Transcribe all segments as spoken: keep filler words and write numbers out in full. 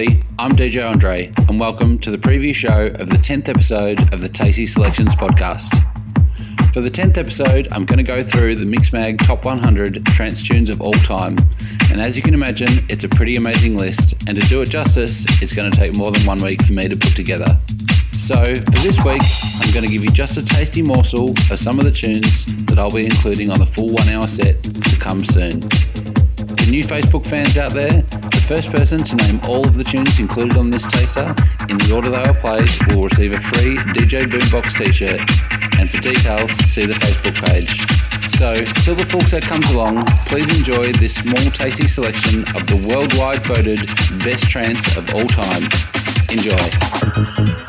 everybody, I'm D J Andre, and welcome to the preview show of the tenth episode of the Tasty Selections Podcast. For the tenth episode, I'm going to go through the Mixmag Top one hundred Trance Tunes of all time, and as you can imagine, it's a pretty amazing list, and to do it justice, it's going to take more than one week for me to put together. So, for this week, I'm going to give you just a tasty morsel of some of the tunes that I'll be including on the full one-hour set to come soon. For new Facebook fans out there, the first person to name all of the tunes included on this taster in the order they are played will receive a free D J Boombox t-shirt, and for details, see the Facebook page. So, till the full set comes along, please enjoy this small tasty selection of the worldwide voted best trance of all time. Enjoy.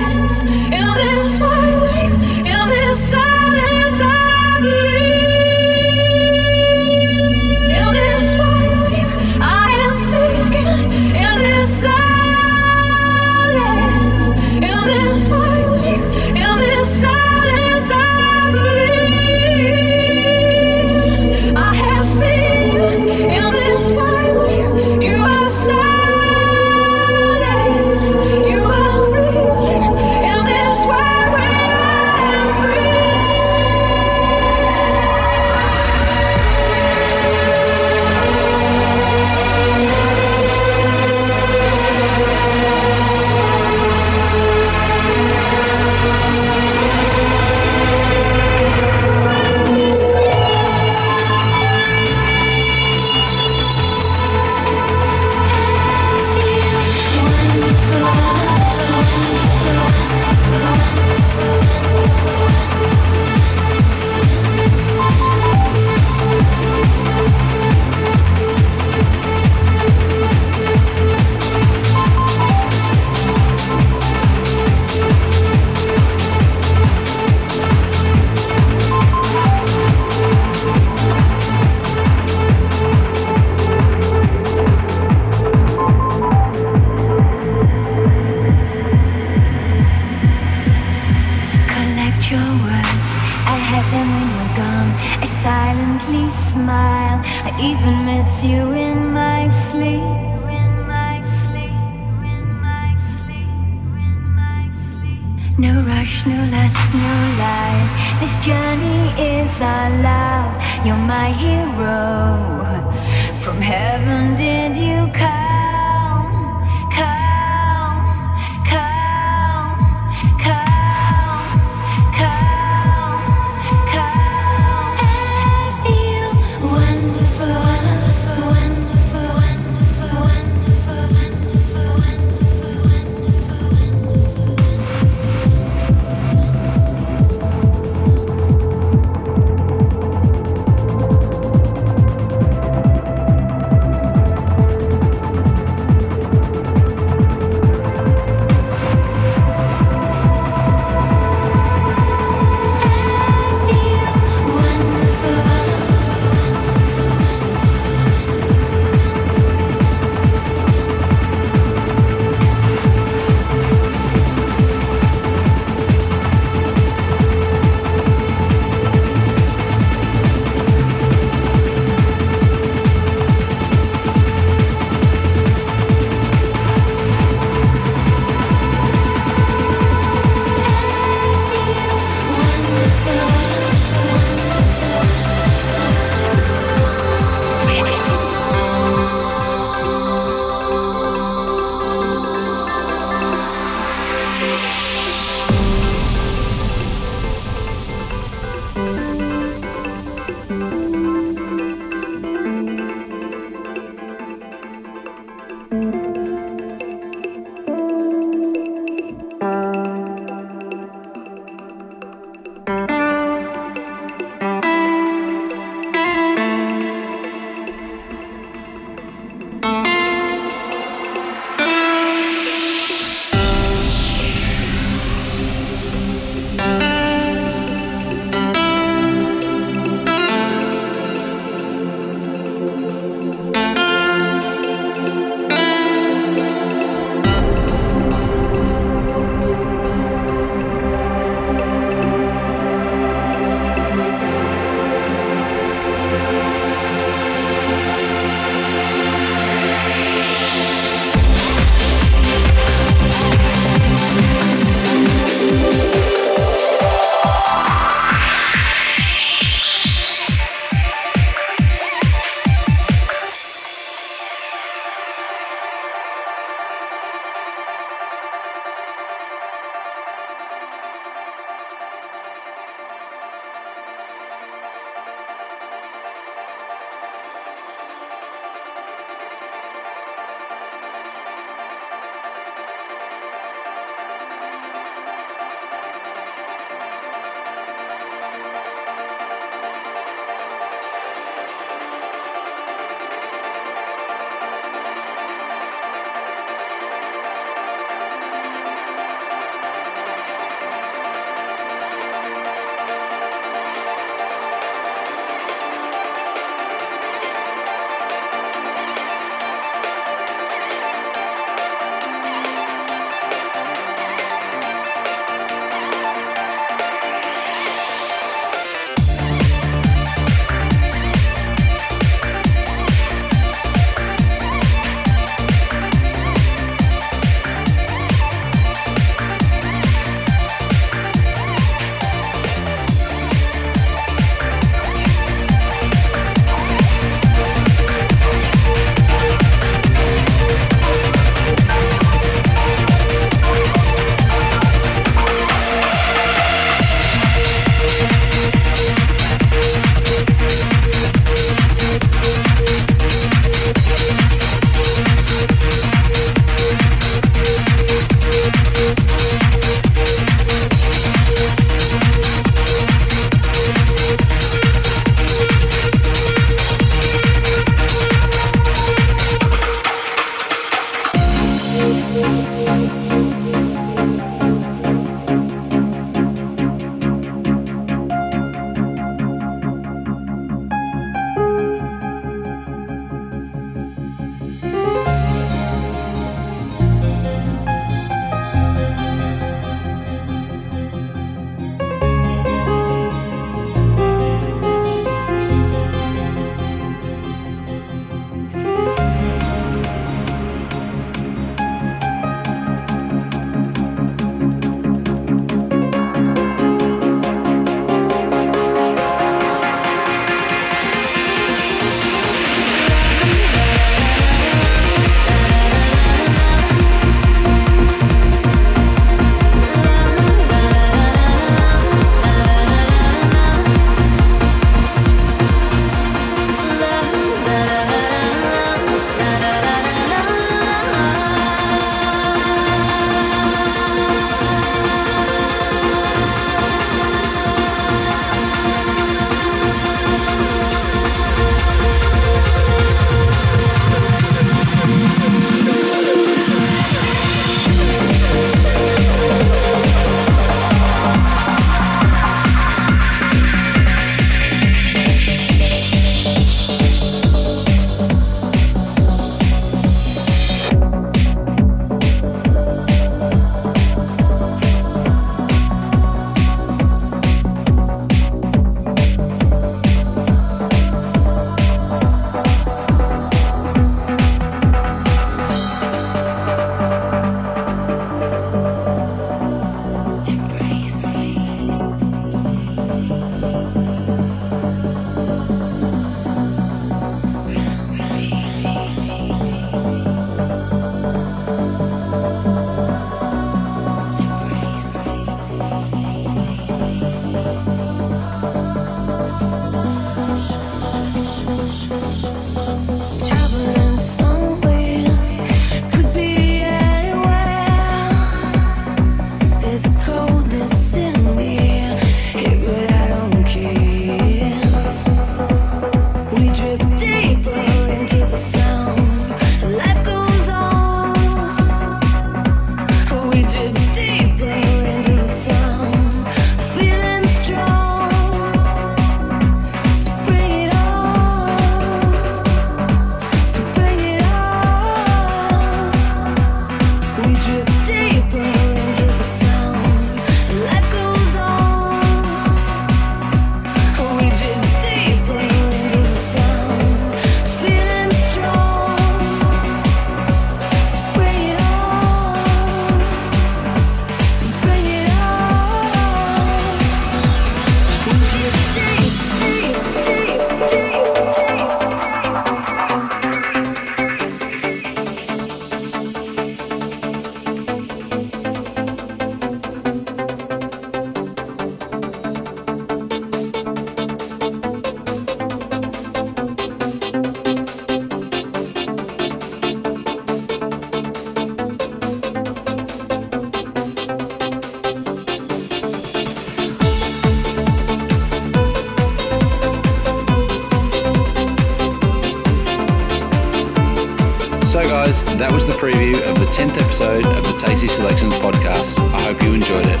That was the preview of the tenth episode of the Tasty Selections Podcast. I hope you enjoyed it.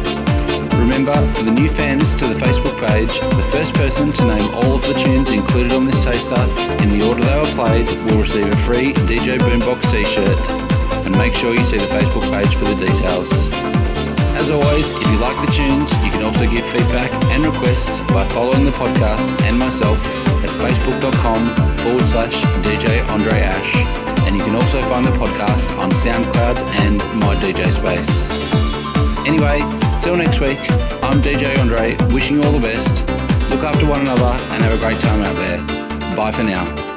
Remember, for the new fans to the Facebook page, the first person to name all of the tunes included on this taster in the order they were played will receive a free D J Boombox t-shirt. And make sure you see the Facebook page for the details. As always, if you like the tunes, you can also give feedback and requests by following the podcast and myself at facebook.com forward slash DJ Andre Ash. And you can also find the podcast on SoundCloud and my D J Space. Anyway, till next week, I'm D J Andre, wishing you all the best. Look after one another and have a great time out there. Bye for now.